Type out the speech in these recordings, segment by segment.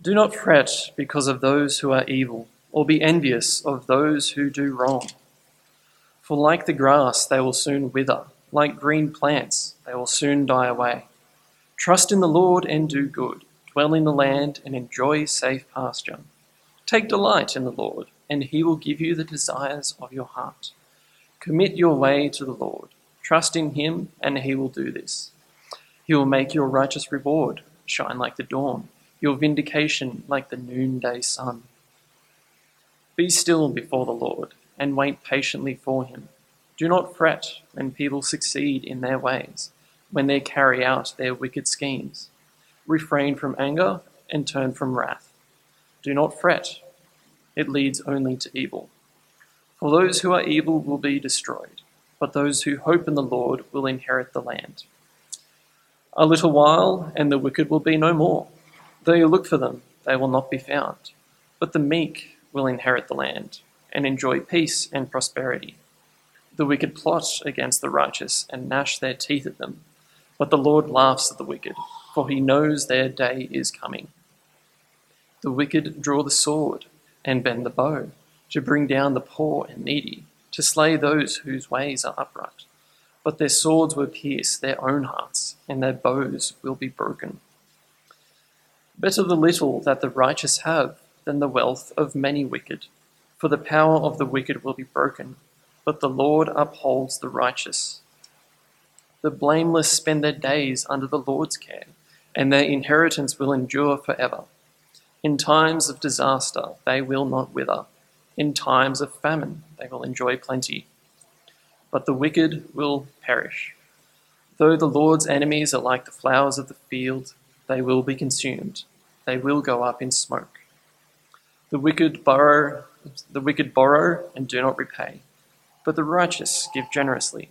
Do not fret because of those who are evil, or be envious of those who do wrong. For like the grass, they will soon wither. Like green plants, they will soon die away. Trust in the Lord and do good. Dwell in the land and enjoy safe pasture. Take delight in the Lord, and he will give you the desires of your heart. Commit your way to the Lord. Trust in him, and he will do this. He will make your righteous reward shine like the dawn, your vindication like the noonday sun. Be still before the Lord, and wait patiently for him. Do not fret when people succeed in their ways, when they carry out their wicked schemes. Refrain from anger and turn from wrath. Do not fret. It leads only to evil. For those who are evil will be destroyed, but those who hope in the Lord will inherit the land. A little while, and the wicked will be no more. Though you look for them, they will not be found. But the meek will inherit the land and enjoy peace and prosperity. The wicked plot against the righteous and gnash their teeth at them. But the Lord laughs at the wicked, for he knows their day is coming. The wicked draw the sword and bend the bow, to bring down the poor and needy, to slay those whose ways are upright. But their swords will pierce their own hearts, and their bows will be broken. Better the little that the righteous have than the wealth of many wicked, for the power of the wicked will be broken. But the Lord upholds the righteous. The blameless spend their days under the Lord's care, and their inheritance will endure forever. In times of disaster, they will not wither. In times of famine, they will enjoy plenty. But the wicked will perish. Though the Lord's enemies are like the flowers of the field, they will be consumed. They will go up in smoke. The wicked borrow and do not repay. But the righteous give generously.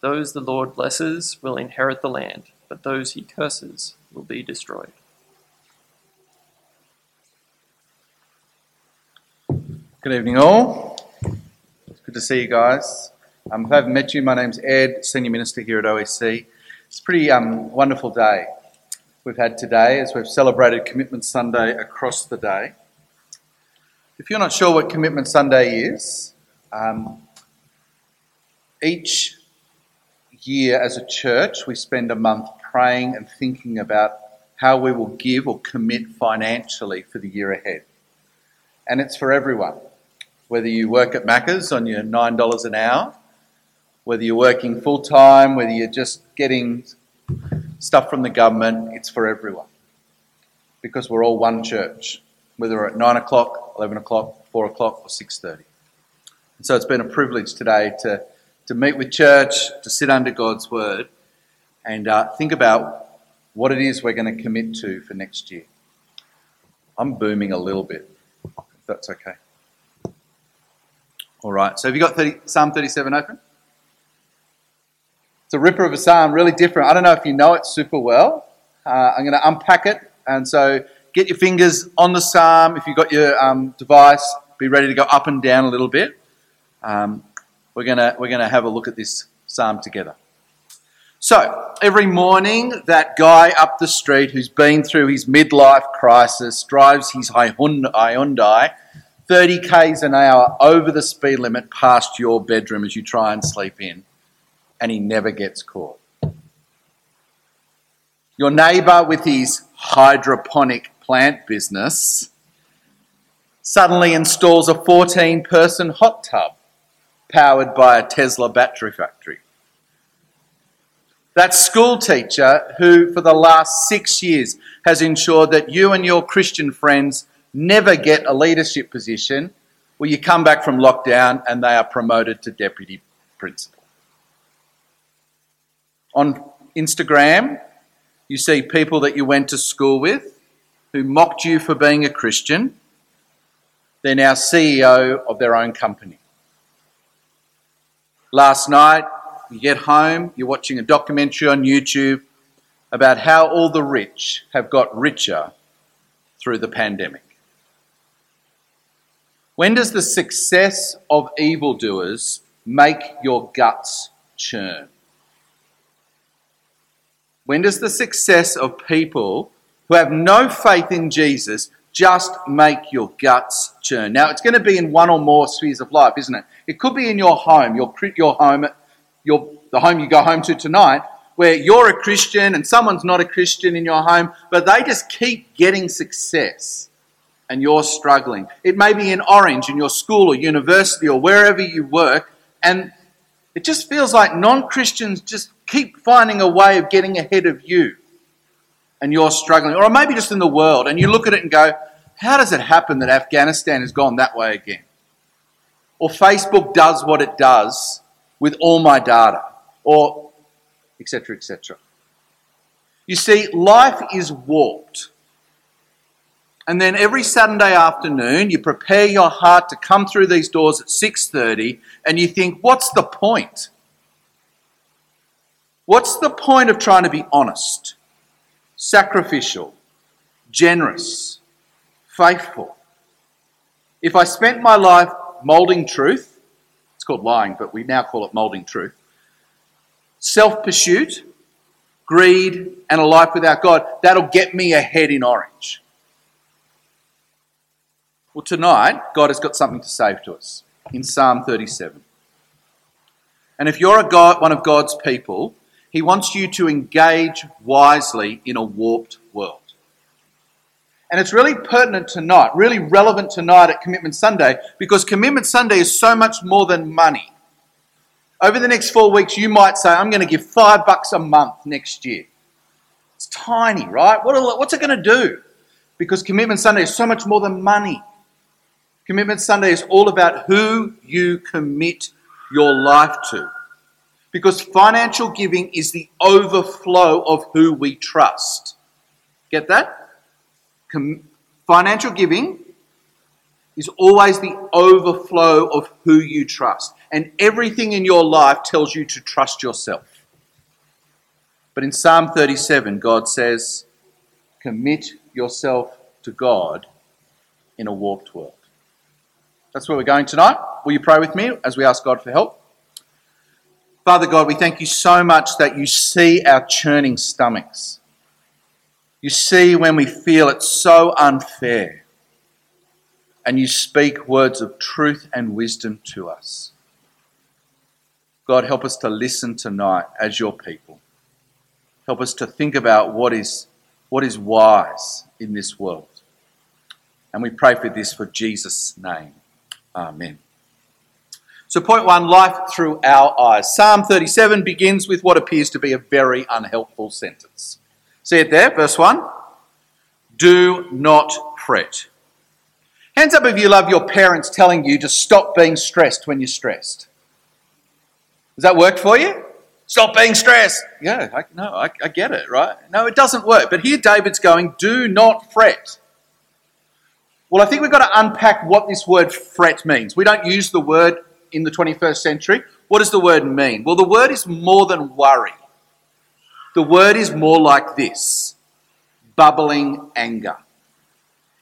Those the Lord blesses will inherit the land, but those he curses will be destroyed. Good evening, all. It's good to see you guys. If I haven't met you, my name's Ed, Senior Minister here at OSC. It's a pretty wonderful day we've had today as we've celebrated Commitment Sunday across the day. If you're not sure what Commitment Sunday is, each year as a church, we spend a month praying and thinking about how we will give or commit financially for the year ahead. And it's for everyone, whether you work at Macca's on your $9 an hour, whether you're working full-time, whether you're just getting stuff from the government, it's for everyone. Because we're all one church, whether we're at 9 o'clock, 11 o'clock, 4 o'clock or 6:30. And so it's been a privilege today to meet with church, to sit under God's word and think about what it is we're going to commit to for next year. I'm booming a little bit, if that's okay. All right, so have you got Psalm 37 open? It's a ripper of a psalm, really different. I don't know if you know it super well. I'm going to unpack it, and so get your fingers on the psalm. If you've got your device, be ready to go up and down a little bit. We're gonna have a look at this psalm together. So, every morning, that guy up the street who's been through his midlife crisis drives his Hyundai 30 k's an hour over the speed limit past your bedroom as you try and sleep in, and he never gets caught. Your neighbour with his hydroponic plant business suddenly installs a 14-person hot tub powered by a Tesla battery factory. That school teacher who for the last 6 years has ensured that you and your Christian friends never get a leadership position, well, you come back from lockdown and they are promoted to deputy principal. On Instagram, you see people that you went to school with who mocked you for being a Christian. They're now CEO of their own company. Last night, you get home, you're watching a documentary on YouTube about how all the rich have got richer through the pandemic. When does the success of evildoers make your guts churn? When does the success of people who have no faith in Jesus just make your guts churn. Now, it's going to be in one or more spheres of life, isn't it? It could be in your home, the home you go home to tonight, where you're a Christian and someone's not a Christian in your home, but they just keep getting success and you're struggling. It may be in Orange, in your school or university or wherever you work, and it just feels like non-Christians just keep finding a way of getting ahead of you and you're struggling. Or maybe just in the world, and you look at it and go, how does it happen that Afghanistan has gone that way again? Or Facebook does what it does with all my data, or et cetera, et cetera. You see, life is warped. And then every Saturday afternoon, you prepare your heart to come through these doors at 6:30, and you think, what's the point? What's the point of trying to be honest, sacrificial, generous, faithful? If I spent my life moulding truth, it's called lying, but we now call it moulding truth, self-pursuit, greed, and a life without God, that'll get me ahead in Orange. Well, tonight, God has got something to say to us in Psalm 37. And if you're one of God's people, he wants you to engage wisely in a warped world. And it's really pertinent tonight, really relevant tonight at Commitment Sunday, because Commitment Sunday is so much more than money. Over the next 4 weeks, you might say, I'm going to give $5 a month next year. It's tiny, right? What's it going to do? Because Commitment Sunday is so much more than money. Commitment Sunday is all about who you commit your life to. Because financial giving is the overflow of who we trust. Get that? Financial giving is always the overflow of who you trust. And everything in your life tells you to trust yourself. But in Psalm 37, God says, commit yourself to God in a warped world. That's where we're going tonight. Will you pray with me as we ask God for help? Father God, we thank you so much that you see our churning stomachs. You see when we feel it's so unfair, and you speak words of truth and wisdom to us. God, help us to listen tonight as your people. Help us to think about what is wise in this world. And we pray for this for Jesus' name. Amen. So point one, life through our eyes. Psalm 37 begins with what appears to be a very unhelpful sentence. See it there, verse 1? Do not fret. Hands up if you love your parents telling you to stop being stressed when you're stressed. Does that work for you? Stop being stressed. Yeah, I get it, right? No, it doesn't work. But here David's going, do not fret. Well, I think we've got to unpack what this word fret means. We don't use the word in the 21st century. What does the word mean? Well, the word is more than worry. The word is more like this, bubbling anger.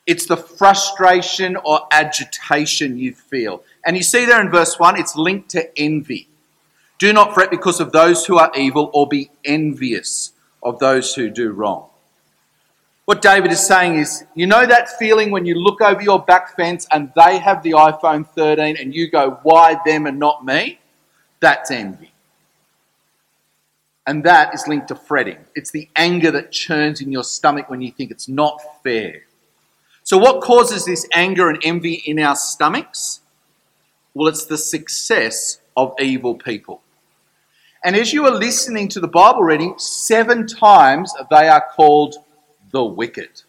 It's the frustration or agitation you feel. And you see there in verse 1, it's linked to envy. Do not fret because of those who are evil, or be envious of those who do wrong. What David is saying is, you know that feeling when you look over your back fence and they have the iPhone 13 and you go, why them and not me? That's envy. And that is linked to fretting. It's the anger that churns in your stomach when you think it's not fair. So what causes this anger and envy in our stomachs? Well, it's the success of evil people. And as you are listening to the Bible reading, 7 times they are called the wicked.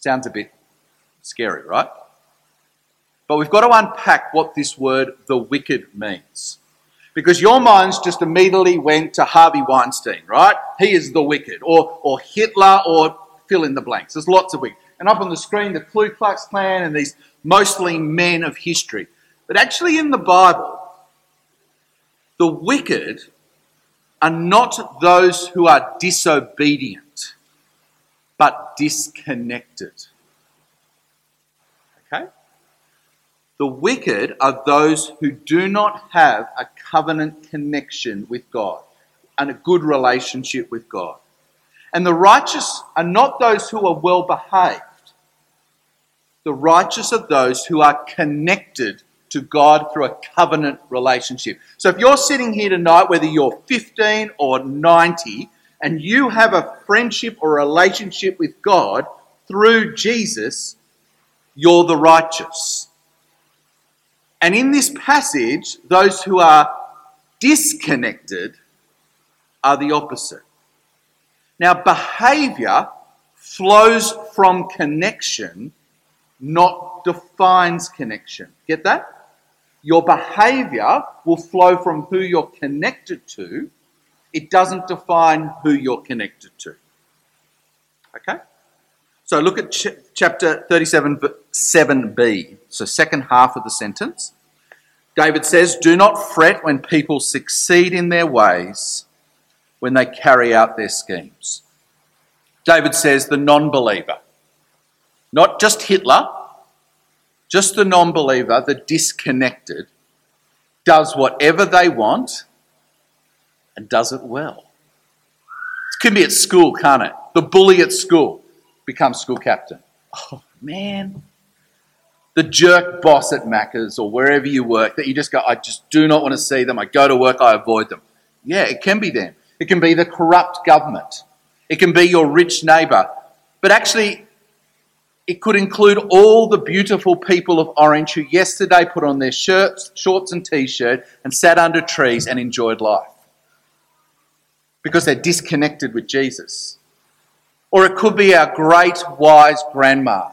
Sounds a bit scary, right? But we've got to unpack what this word, the wicked, means. Because your minds just immediately went to Harvey Weinstein, right? He is the wicked, or Hitler, or fill in the blanks. There's lots of wicked. And up on the screen, the Ku Klux Klan and these mostly men of history. But actually in the Bible, the wicked are not those who are disobedient, but disconnected. Okay? The wicked are those who do not have a covenant connection with God and a good relationship with God. And the righteous are not those who are well behaved. The righteous are those who are connected to God through a covenant relationship. So if you're sitting here tonight, whether you're 15 or 90, and you have a friendship or relationship with God through Jesus, you're the righteous. And in this passage, those who are disconnected are the opposite. Now, behavior flows from connection, not defines connection. Get that? Your behavior will flow from who you're connected to. It doesn't define who you're connected to. Okay? So look at chapter 37, 7b. So second half of the sentence. David says, "Do not fret when people succeed in their ways, when they carry out their schemes." David says the non-believer, not just Hitler, just the non-believer, the disconnected, does whatever they want and does it well. It can be at school, can't it? The bully at school becomes school captain. Oh, man. The jerk boss at Macca's or wherever you work that you just go, I just do not want to see them. I go to work, I avoid them. Yeah, it can be them. It can be the corrupt government. It can be your rich neighbour. But actually, it could include all the beautiful people of Orange who yesterday put on their shirts, shorts and T-shirt and sat under trees and enjoyed life because they're disconnected with Jesus. Or it could be our great, wise grandma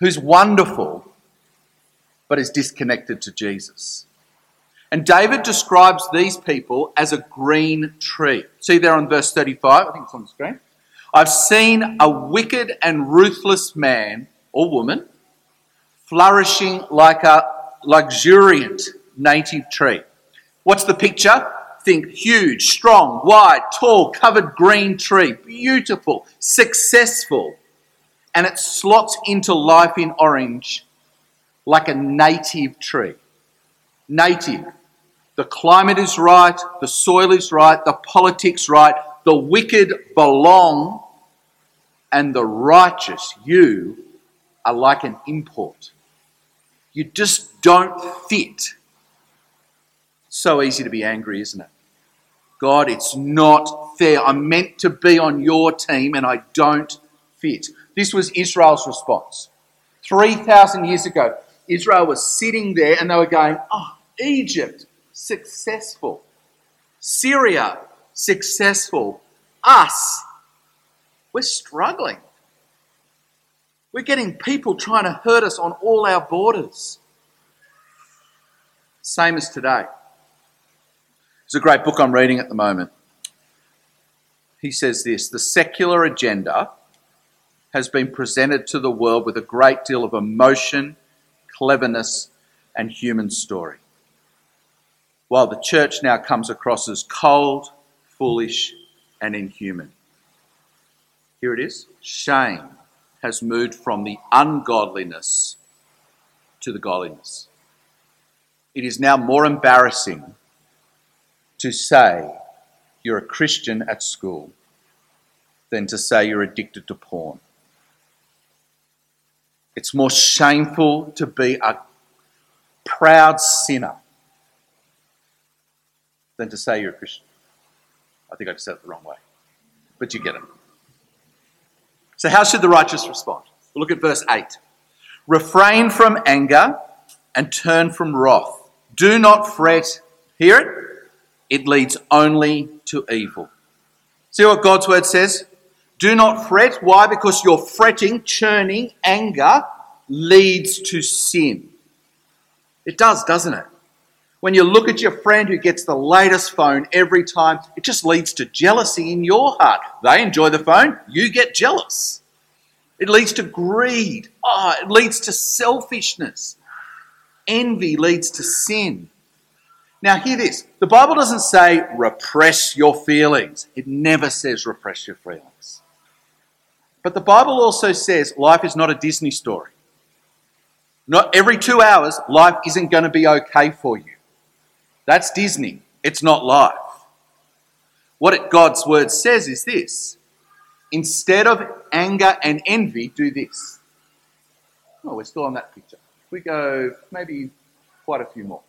who's wonderful but is disconnected to Jesus. And David describes these people as a green tree. See there on verse 35, I think it's on the screen. I've seen a wicked and ruthless man or woman flourishing like a luxuriant native tree. What's the picture? Think huge, strong, wide, tall, covered green tree. Beautiful, successful. And it slots into life in Orange like a native tree. Native. The climate is right, the soil is right, the politics right, the wicked belong, and the righteous, you, are like an import. You just don't fit. So easy to be angry, isn't it? God, it's not fair. I'm meant to be on your team and I don't fit. This was Israel's response. 3,000 years ago, Israel was sitting there and they were going, oh, Egypt, successful. Syria, successful. Us, we're struggling. We're getting people trying to hurt us on all our borders. Same as today. There's a great book I'm reading at the moment. He says this, the secular agenda has been presented to the world with a great deal of emotion, cleverness, and human story, while the church now comes across as cold, foolish, and inhuman. Here it is. Shame has moved from the ungodliness to the godliness. It is now more embarrassing to say you're a Christian at school than to say you're addicted to porn. It's more shameful to be a proud sinner than to say you're a Christian. I think I just said it the wrong way, but you get it. So how should the righteous respond? We'll look at verse 8. Refrain from anger and turn from wrath. Do not fret. Hear it? It leads only to evil. See what God's word says? Do not fret. Why? Because your fretting, churning, anger leads to sin. It does, doesn't it? When you look at your friend who gets the latest phone every time, it just leads to jealousy in your heart. They enjoy the phone, you get jealous. It leads to greed. Oh, it leads to selfishness. Envy leads to sin. Now hear this. The Bible doesn't say repress your feelings. It never says repress your feelings. But the Bible also says life is not a Disney story. Not every 2 hours, life isn't going to be okay for you. That's Disney. It's not life. What God's word says is this: instead of anger and envy, do this. Oh, we're still on that picture. We go maybe quite a few more.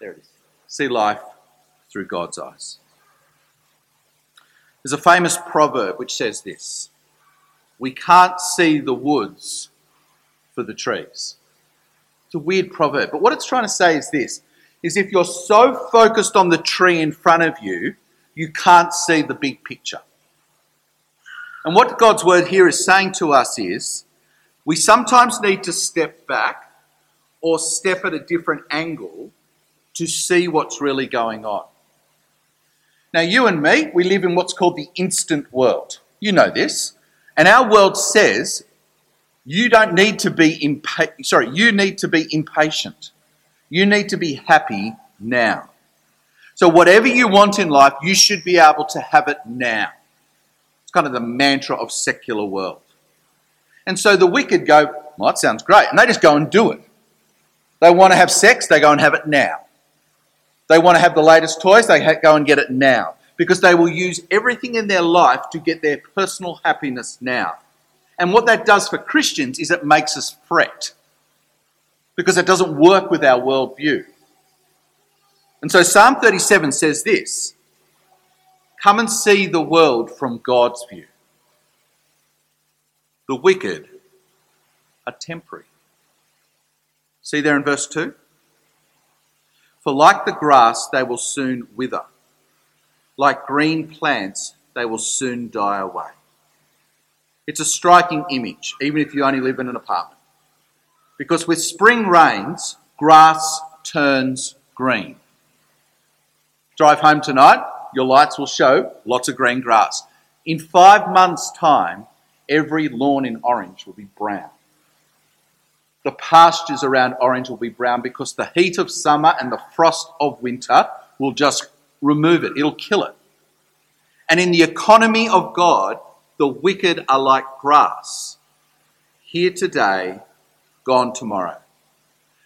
There it is. See life through God's eyes. There's a famous proverb which says this: we can't see the woods for the trees. It's a weird proverb, but what it's trying to say is this, is if you're so focused on the tree in front of you, you can't see the big picture. And what God's word here is saying to us is, we sometimes need to step back or step at a different angle to see what's really going on. Now, you and me, we live in what's called the instant world. You know this. And our world says, you need to be impatient. You need to be happy now. So whatever you want in life, you should be able to have it now. It's kind of the mantra of secular world. And so the wicked go, well, that sounds great. And they just go and do it. They want to have sex, they go and have it now. They want to have the latest toys, they go and get it now. Because they will use everything in their life to get their personal happiness now. And what that does for Christians is it makes us fret, because it doesn't work with our worldview. And so Psalm 37 says this: come and see the world from God's view. The wicked are temporary. See there in verse 2? For like the grass, they will soon wither. Like green plants, they will soon die away. It's a striking image, even if you only live in an apartment. Because with spring rains, grass turns green. Drive home tonight, your lights will show lots of green grass. In 5 months' time, every lawn in Orange will be brown. The pastures around Orange will be brown because the heat of summer and the frost of winter will just remove it. It'll kill it. And in the economy of God, the wicked are like grass, here today, gone tomorrow.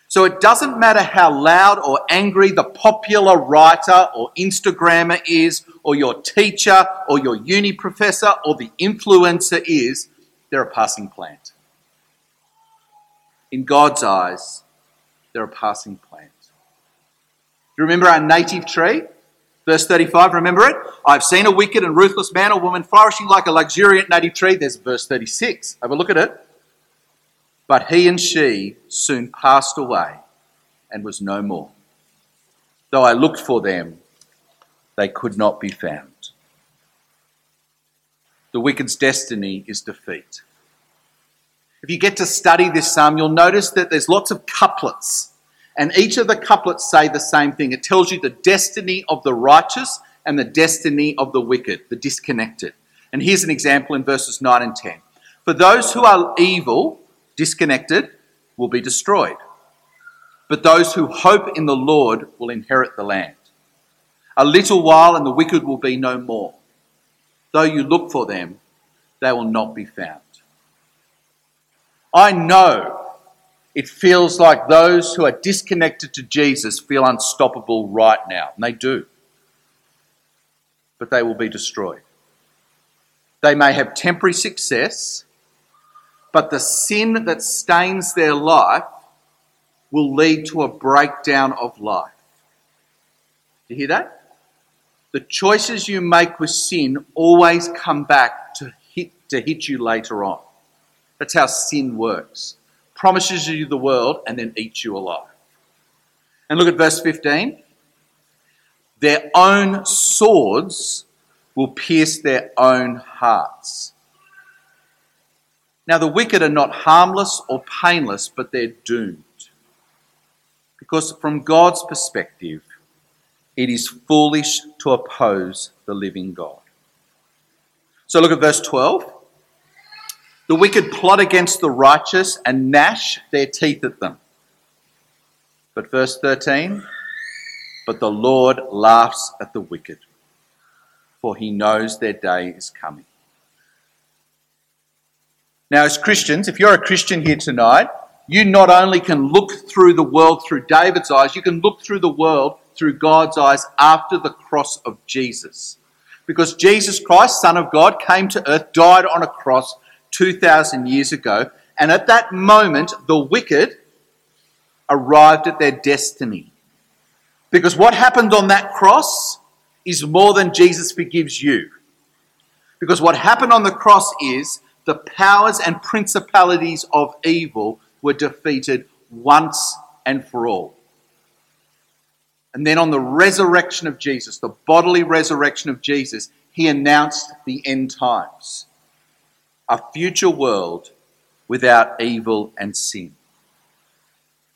So it doesn't matter how loud or angry the popular writer or Instagrammer is, or your teacher or your uni professor or the influencer is, they're a passing plant. In God's eyes, they're a passing plant. Do you remember our native tree? Verse 35, remember it? I've seen a wicked and ruthless man or woman flourishing like a luxuriant native tree. There's verse 36. Have a look at it. But he and she soon passed away and was no more. Though I looked for them, they could not be found. The wicked's destiny is defeat. If you get to study this psalm, you'll notice that there's lots of couplets, and each of the couplets say the same thing. It tells you the destiny of the righteous and the destiny of the wicked, the disconnected. And here's an example in verses 9 and 10. For those who are evil, disconnected, will be destroyed. But those who hope in the Lord will inherit the land. A little while and the wicked will be no more. Though you look for them, they will not be found. I know it feels like those who are disconnected to Jesus feel unstoppable right now, and they do. But they will be destroyed. They may have temporary success, but the sin that stains their life will lead to a breakdown of life. Do you hear that? The choices you make with sin always come back to hit you later on. That's how sin works. Promises you the world and then eats you alive. And look at verse 15. Their own swords will pierce their own hearts. Now, the wicked are not harmless or painless, but they're doomed. Because from God's perspective, it is foolish to oppose the living God. So look at verse 12. The wicked plot against the righteous and gnash their teeth at them. But verse 13, but the Lord laughs at the wicked, for he knows their day is coming. Now, as Christians, if you're a Christian here tonight, you not only can look through the world through David's eyes, you can look through the world through God's eyes after the cross of Jesus. Because Jesus Christ, Son of God, came to earth, died on a cross 2,000 years ago, and at that moment, the wicked arrived at their destiny. Because what happened on that cross is more than Jesus forgives you. Because what happened on the cross is the powers and principalities of evil were defeated once and for all. And then on the resurrection of Jesus, the bodily resurrection of Jesus, he announced the end times, a future world without evil and sin.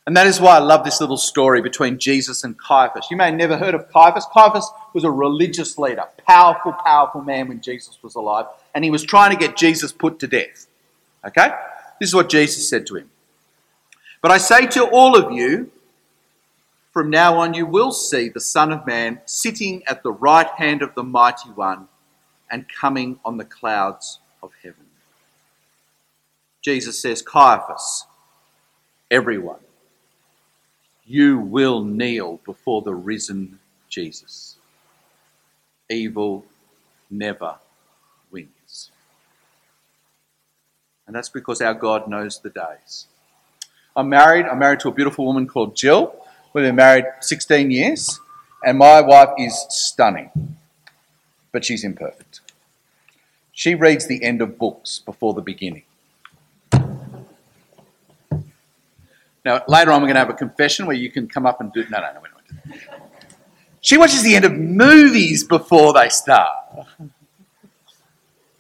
And that is why I love this little story between Jesus and Caiaphas. You may have never heard of Caiaphas. Caiaphas was a religious leader, powerful, powerful man when Jesus was alive, and he was trying to get Jesus put to death. Okay? This is what Jesus said to him. But I say to all of you, from now on you will see the Son of Man sitting at the right hand of the Mighty One and coming on the clouds of heaven. Jesus says, Caiaphas, everyone, you will kneel before the risen Jesus. Evil never wins. And that's because our God knows the days. I'm married to a beautiful woman called Jill. We've been married 16 years, and my wife is stunning, but she's imperfect. She reads the end of books before the beginning. Now, later on, we're going to have a confession where you can come up and do... No, we're not doing that. She watches the end of movies before they start.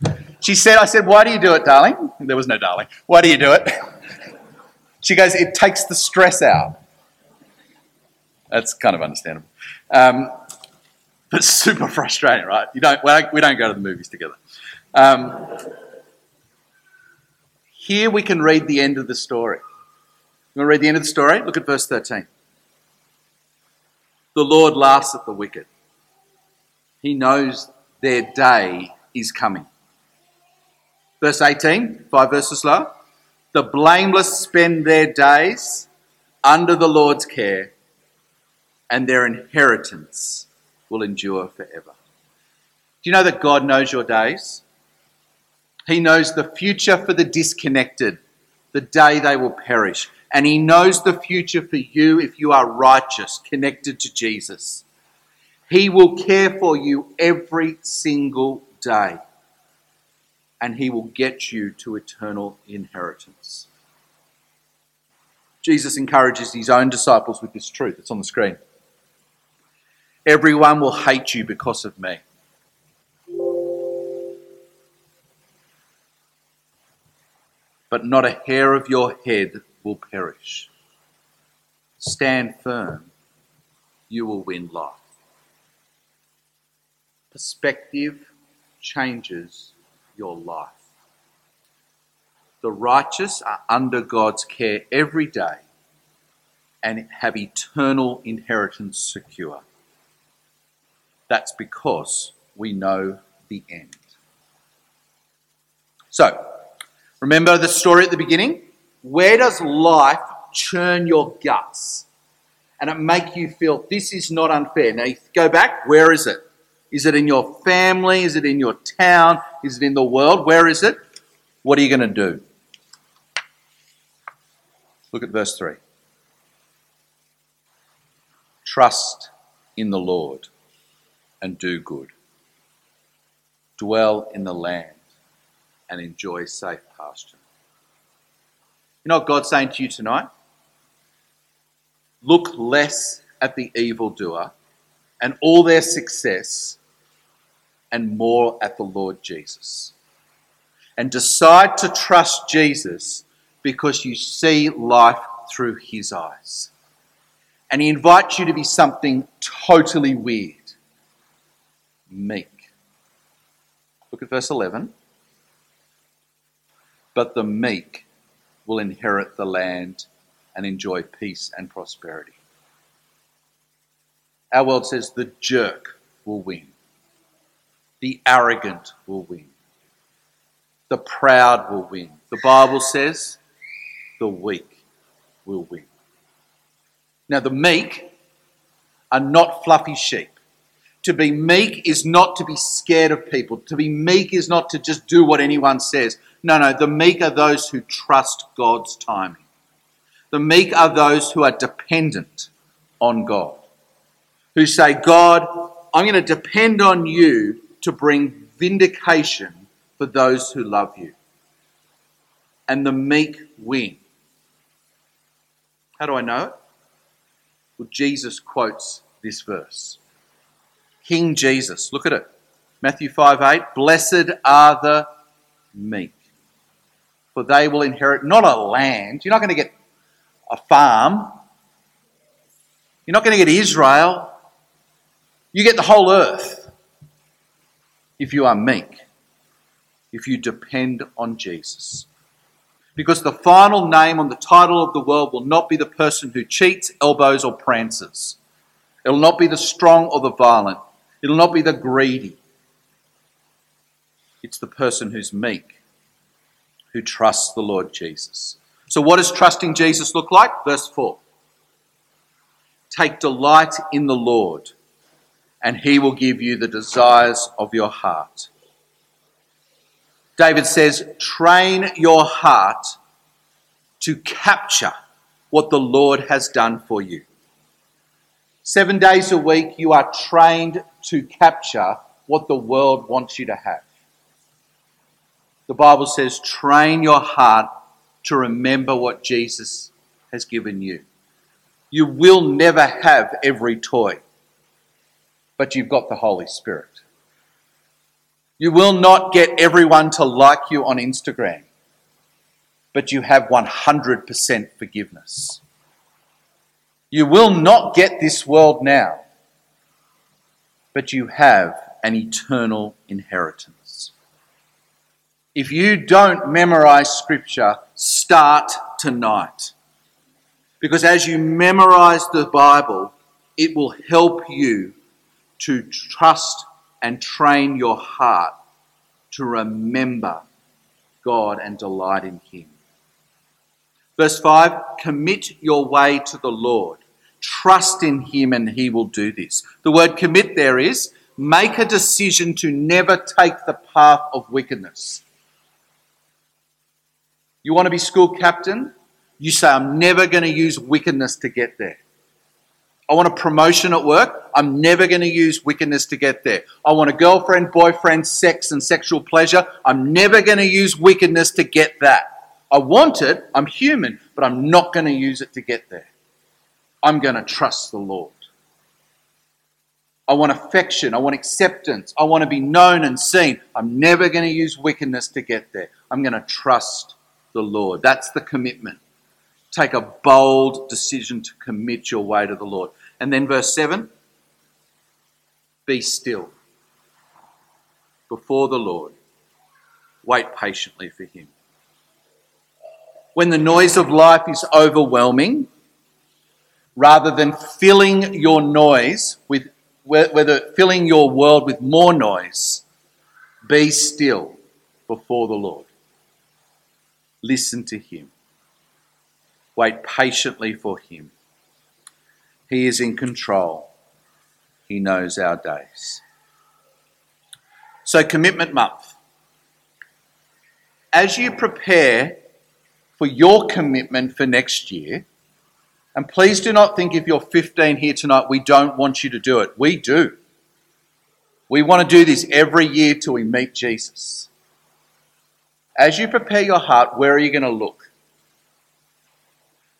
I said, why do you do it, darling? There was no darling. Why do you do it? She goes, it takes the stress out. That's kind of understandable. But super frustrating, right? We don't go to the movies together. Here we can read the end of the story. You want to read the end of the story? Look at verse 13. The Lord laughs at the wicked. He knows their day is coming. Verse 18, 5 verses lower. The blameless spend their days under the Lord's care, and their inheritance will endure forever. Do you know that God knows your days? He knows the future for the disconnected, the day they will perish. And he knows the future for you if you are righteous, connected to Jesus. He will care for you every single day. And he will get you to eternal inheritance. Jesus encourages his own disciples with this truth. It's on the screen. Everyone will hate you because of me. But not a hair of your head will perish. Stand firm, you will win life. Perspective changes your life. The righteous are under God's care every day and have eternal inheritance secure. That's because we know the end. So, remember the story at the beginning? Where does life churn your guts and it make you feel this is not unfair? Now, you go back, where is it? Is it in your family? Is it in your town? Is it in the world? Where is it? What are you going to do? Look at verse 3. Trust in the Lord and do good. Dwell in the land and enjoy safe pasture. You know what God's saying to you tonight? Look less at the evildoer and all their success and more at the Lord Jesus. And decide to trust Jesus because you see life through his eyes. And he invites you to be something totally weird. Meek. Look at verse 11. But the meek will inherit the land and enjoy peace and prosperity. Our world says the jerk will win. The arrogant will win. The proud will win. The Bible says the weak will win. Now, the meek are not fluffy sheep. To be meek is not to be scared of people. To be meek is not to just do what anyone says. No, the meek are those who trust God's timing. The meek are those who are dependent on God, who say, God, I'm going to depend on you to bring vindication for those who love you. And the meek win. How do I know it? Well, Jesus quotes this verse. King Jesus, look at it. Matthew 5:8, blessed are the meek, for they will inherit not a land. You're not going to get a farm. You're not going to get Israel. You get the whole earth if you are meek, if you depend on Jesus. Because the final name on the title of the world will not be the person who cheats, elbows, or prances. It will not be the strong or the violent. It'll not be the greedy. It's the person who's meek, who trusts the Lord Jesus. So what does trusting Jesus look like? Verse 4. Take delight in the Lord, and he will give you the desires of your heart. David says, train your heart to capture what the Lord has done for you. 7 days a week, you are trained to capture what the world wants you to have. The Bible says, train your heart to remember what Jesus has given you. You will never have every toy, but you've got the Holy Spirit. You will not get everyone to like you on Instagram, but you have 100% forgiveness. You will not get this world now, but you have an eternal inheritance. If you don't memorize Scripture, start tonight. Because as you memorize the Bible, it will help you to trust and train your heart to remember God and delight in Him. Verse 5, commit your way to the Lord. Trust in Him and He will do this. The word commit there is make a decision to never take the path of wickedness. You want to be school captain? You say, I'm never going to use wickedness to get there. I want a promotion at work. I'm never going to use wickedness to get there. I want a girlfriend, boyfriend, sex and sexual pleasure. I'm never going to use wickedness to get that. I want it, I'm human, but I'm not going to use it to get there. I'm going to trust the Lord. I want affection, I want acceptance, I want to be known and seen. I'm never going to use wickedness to get there. I'm going to trust the Lord. That's the commitment. Take a bold decision to commit your way to the Lord. And then verse 7, be still before the Lord. Wait patiently for Him. When the noise of life is overwhelming, rather than filling your noise with, whether filling your world with more noise, be still before the Lord. Listen to Him. Wait patiently for Him. He is in control. He knows our days. So, Commitment Month. As you prepare for your commitment for next year. And please do not think if you're 15 here tonight, we don't want you to do it. We do. We want to do this every year till we meet Jesus. As you prepare your heart, where are you going to look?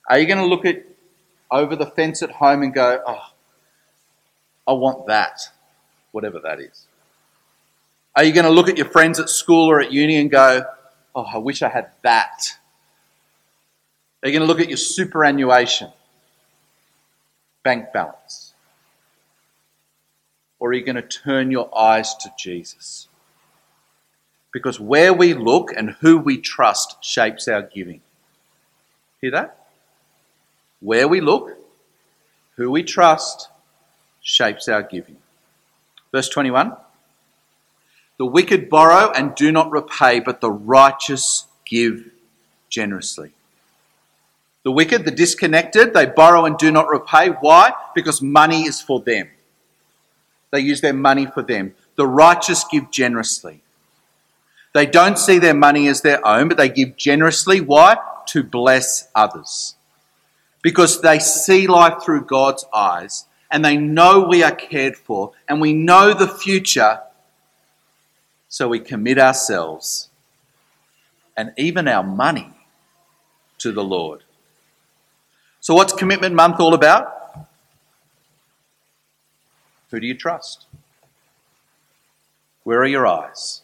Are you going to look at over the fence at home and go, oh, I want that, whatever that is? Are you going to look at your friends at school or at uni and go, oh, I wish I had that? Are you going to look at your superannuation, bank balance? Or are you going to turn your eyes to Jesus? Because where we look and who we trust shapes our giving. Hear that? Where we look, who we trust shapes our giving. Verse 21, the wicked borrow and do not repay, but the righteous give generously. The wicked, the disconnected, they borrow and do not repay. Why? Because money is for them. They use their money for them. The righteous give generously. They don't see their money as their own, but they give generously. Why? To bless others. Because they see life through God's eyes and they know we are cared for and we know the future, so we commit ourselves and even our money to the Lord. So what's Commitment Month all about? Who do you trust? Where are your eyes?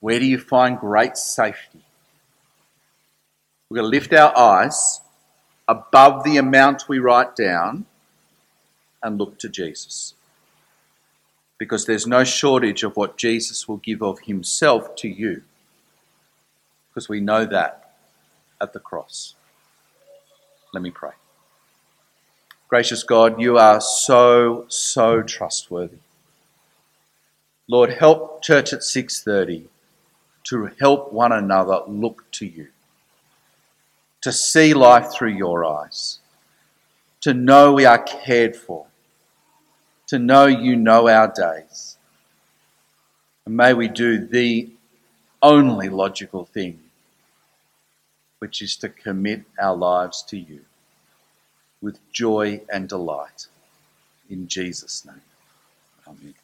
Where do you find great safety? We're going to lift our eyes above the amount we write down and look to Jesus. Because there's no shortage of what Jesus will give of himself to you. Because we know that at the cross. Let me pray. Gracious God, you are so, so trustworthy. Lord, help church at 6:30 to help one another look to you, to see life through your eyes, to know we are cared for, to know you know our days. And may we do the only logical thing, which is to commit our lives to you with joy and delight. In Jesus' name, amen.